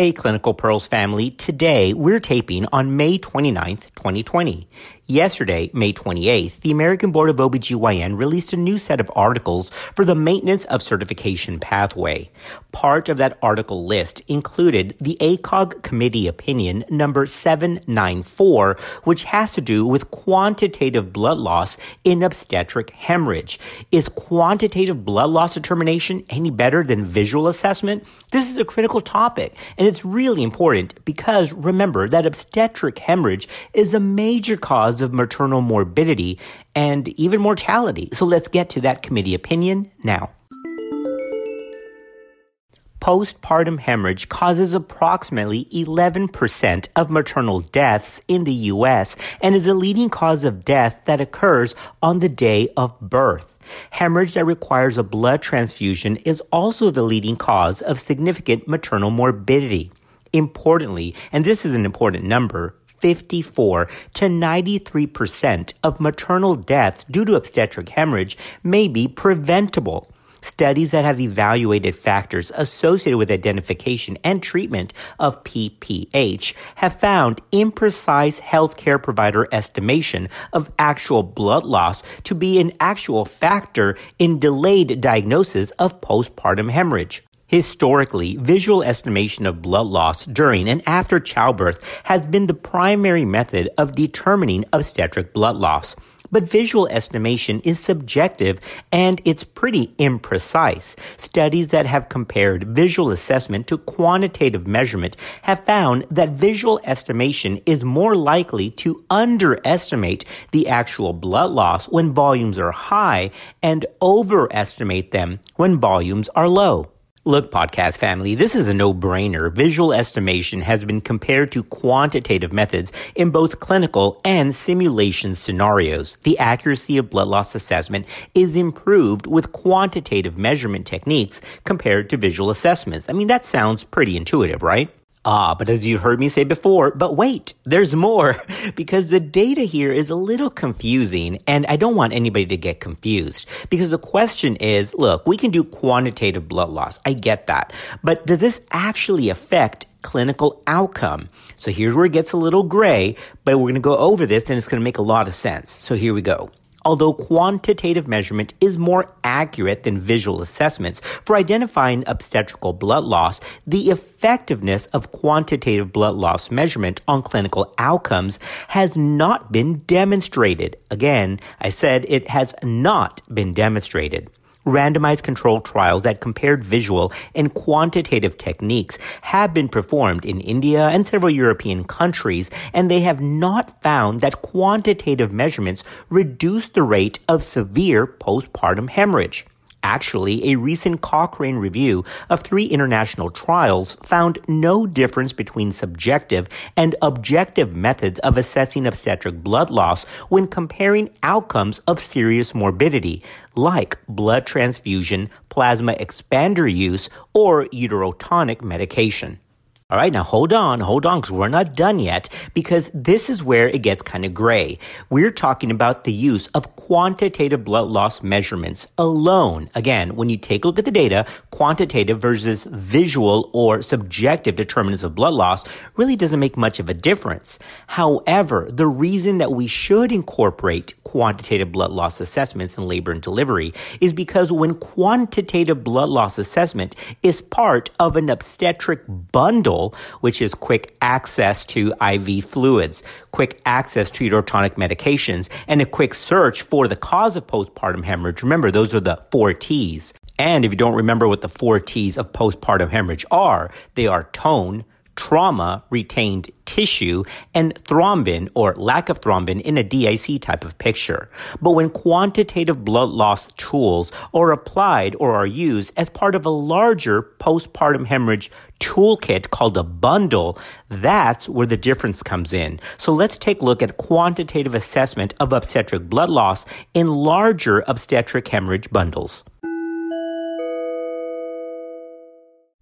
Hey, Clinical Pearls family. Today, we're taping on May 29th, 2020. Yesterday, May 28th, the American Board of OBGYN released a new set of articles for the maintenance of certification pathway. Part of that article list included the ACOG Committee Opinion number 794, which has to do with quantitative blood loss in obstetric hemorrhage. Is quantitative blood loss determination any better than visual assessment? This is a critical topic, and it's really important because remember that obstetric hemorrhage is a major cause of maternal morbidity and even mortality. So let's get to that committee opinion now. Postpartum hemorrhage causes approximately 11% of maternal deaths in the U.S. and is a leading cause of death that occurs on the day of birth. Hemorrhage that requires a blood transfusion is also the leading cause of significant maternal morbidity. Importantly, and this is an important number, 54 to 93% of maternal deaths due to obstetric hemorrhage may be preventable. Studies that have evaluated factors associated with identification and treatment of PPH have found imprecise healthcare provider estimation of actual blood loss to be an actual factor in delayed diagnosis of postpartum hemorrhage. Historically, visual estimation of blood loss during and after childbirth has been the primary method of determining obstetric blood loss. But visual estimation is subjective and it's pretty imprecise. Studies that have compared visual assessment to quantitative measurement have found that visual estimation is more likely to underestimate the actual blood loss when volumes are high and overestimate them when volumes are low. Look, podcast family, this is a no-brainer. Visual estimation has been compared to quantitative methods in both clinical and simulation scenarios. The accuracy of blood loss assessment is improved with quantitative measurement techniques compared to visual assessments. I mean, that sounds pretty intuitive, right? But as you've heard me say before, but wait, there's more, because the data here is a little confusing, and I don't want anybody to get confused, because the question is, look, we can do quantitative blood loss. I get that. But does this actually affect clinical outcome? So here's where it gets a little gray, but we're going to go over this, and it's going to make a lot of sense. So here we go. Although quantitative measurement is more accurate than visual assessments for identifying obstetrical blood loss, the effectiveness of quantitative blood loss measurement on clinical outcomes has not been demonstrated. Again, I said it has not been demonstrated. Randomized controlled trials that compared visual and quantitative techniques have been performed in India and several European countries, and they have not found that quantitative measurements reduce the rate of severe postpartum hemorrhage. Actually, a recent Cochrane review of 3 international trials found no difference between subjective and objective methods of assessing obstetric blood loss when comparing outcomes of serious morbidity, like blood transfusion, plasma expander use, or uterotonic medication. All right, now hold on, because we're not done yet, because this is where it gets kind of gray. We're talking about the use of quantitative blood loss measurements alone. Again, when you take a look at the data, quantitative versus visual or subjective determinants of blood loss really doesn't make much of a difference. However, the reason that we should incorporate quantitative blood loss assessments in labor and delivery is because when quantitative blood loss assessment is part of an obstetric bundle, which is quick access to IV fluids, quick access to uterotonic medications, and a quick search for the cause of postpartum hemorrhage. Remember, those are the 4 T's. And if you don't remember what the 4 T's of postpartum hemorrhage are, they are tone, trauma, retained tissue, and thrombin or lack of thrombin in a DIC type of picture. But when quantitative blood loss tools are applied or are used as part of a larger postpartum hemorrhage toolkit called a bundle, that's where the difference comes in. So let's take a look at quantitative assessment of obstetric blood loss in larger obstetric hemorrhage bundles.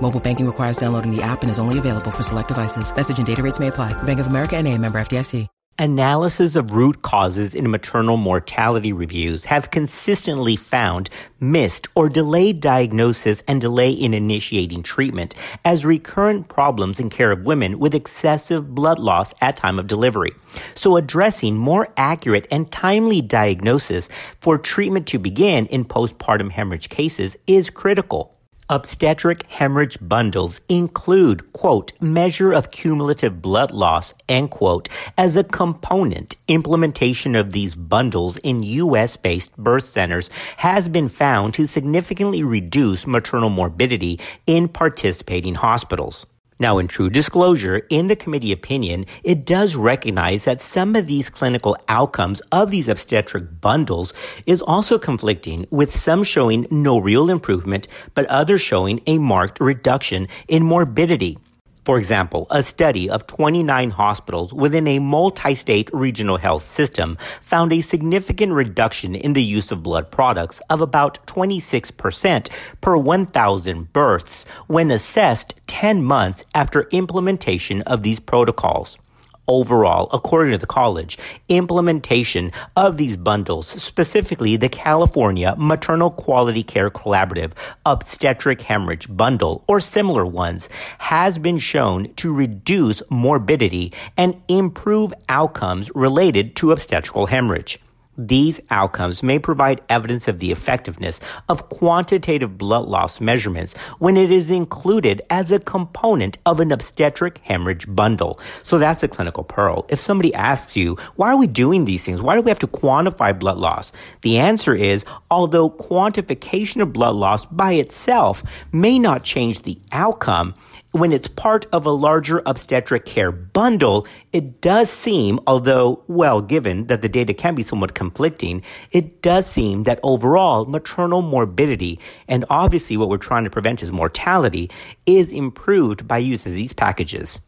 Mobile banking requires downloading the app and is only available for select devices. Message and data rates may apply. Bank of America NA, member FDIC. Analysis of root causes in maternal mortality reviews have consistently found missed or delayed diagnosis and delay in initiating treatment as recurrent problems in care of women with excessive blood loss at time of delivery. So addressing more accurate and timely diagnosis for treatment to begin in postpartum hemorrhage cases is critical. Obstetric hemorrhage bundles include, quote, measure of cumulative blood loss, end quote, as a component. Implementation of these bundles in U.S.-based birth centers has been found to significantly reduce maternal morbidity in participating hospitals. Now, in true disclosure, in the committee opinion, it does recognize that some of these clinical outcomes of these obstetric bundles is also conflicting, with some showing no real improvement, but others showing a marked reduction in morbidity. For example, a study of 29 hospitals within a multi-state regional health system found a significant reduction in the use of blood products of about 26% per 1,000 births when assessed 10 months after implementation of these protocols. Overall, according to the college, implementation of these bundles, specifically the California Maternal Quality Care Collaborative Obstetric Hemorrhage Bundle or similar ones, has been shown to reduce morbidity and improve outcomes related to obstetrical hemorrhage. These outcomes may provide evidence of the effectiveness of quantitative blood loss measurements when it is included as a component of an obstetric hemorrhage bundle. So that's a clinical pearl. If somebody asks you, why are we doing these things? Why do we have to quantify blood loss? The answer is, although quantification of blood loss by itself may not change the outcome, when it's part of a larger obstetric care bundle, it does seem, although, well, given that the data can be somewhat conflicting, it does seem that overall maternal morbidity, and obviously what we're trying to prevent is mortality, is improved by use of these packages.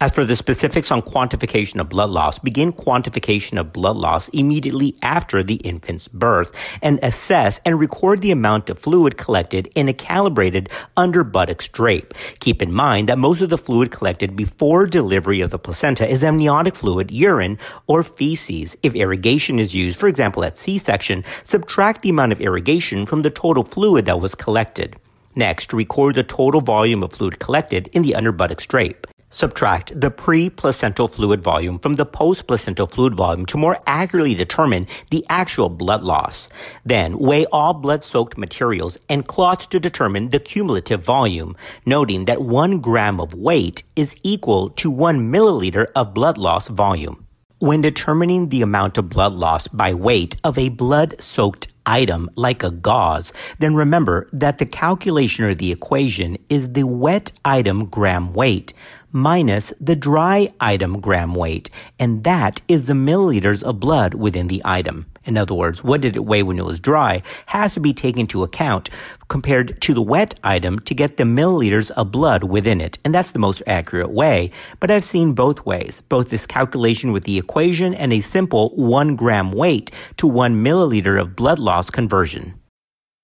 As for the specifics on quantification of blood loss, begin quantification of blood loss immediately after the infant's birth and assess and record the amount of fluid collected in a calibrated under buttocks drape. Keep in mind that most of the fluid collected before delivery of the placenta is amniotic fluid, urine, or feces. If irrigation is used, for example at C-section, subtract the amount of irrigation from the total fluid that was collected. Next, record the total volume of fluid collected in the under buttocks drape. Subtract the pre-placental fluid volume from the post-placental fluid volume to more accurately determine the actual blood loss. Then, weigh all blood-soaked materials and clots to determine the cumulative volume, noting that 1 gram of weight is equal to 1 milliliter of blood loss volume. When determining the amount of blood loss by weight of a blood-soaked item like a gauze, then remember that the calculation or the equation is the wet item gram weight minus the dry item gram weight, and that is the milliliters of blood within the item. In other words, what did it weigh when it was dry has to be taken into account compared to the wet item to get the milliliters of blood within it. And that's the most accurate way. But I've seen both ways, both this calculation with the equation and a simple 1 gram weight to 1 milliliter of blood loss conversion.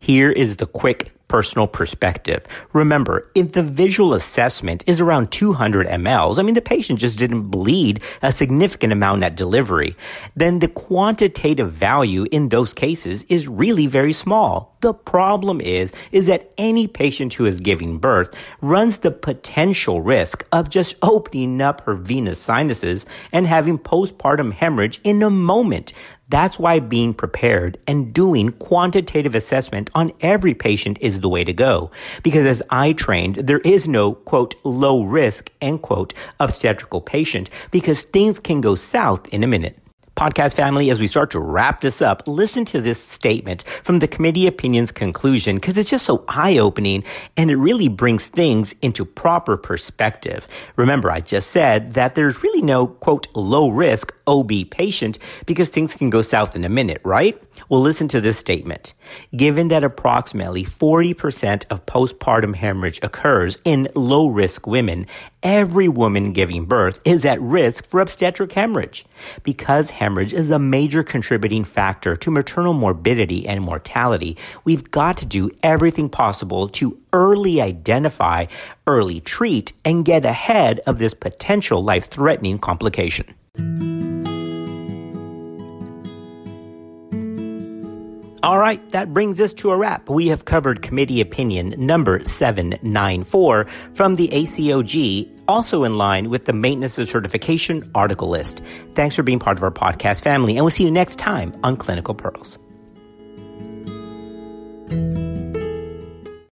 Here is the quick personal perspective. Remember, if the visual assessment is around 200 mLs, I mean, the patient just didn't bleed a significant amount at delivery, then the quantitative value in those cases is really very small. The problem is that any patient who is giving birth runs the potential risk of just opening up her venous sinuses and having postpartum hemorrhage in a moment. That's why being prepared and doing quantitative assessment on every patient is the way to go. Because as I trained, there is no, quote, low risk, end quote, obstetrical patient, because things can go south in a minute. Podcast family, as we start to wrap this up, listen to this statement from the committee opinion's conclusion, because it's just so eye-opening and it really brings things into proper perspective. Remember, I just said that there's really no, quote, low-risk OB patient because things can go south in a minute, right? Well, listen to this statement. Given that approximately 40% of postpartum hemorrhage occurs in low-risk women, every woman giving birth is at risk for obstetric hemorrhage. Because hemorrhage is a major contributing factor to maternal morbidity and mortality, we've got to do everything possible to early identify, early treat, and get ahead of this potential life-threatening complication. All right, that brings us to a wrap. We have covered committee opinion number 794 from the ACOG, also in line with the Maintenance of Certification article list. Thanks for being part of our podcast family, and we'll see you next time on Clinical Pearls.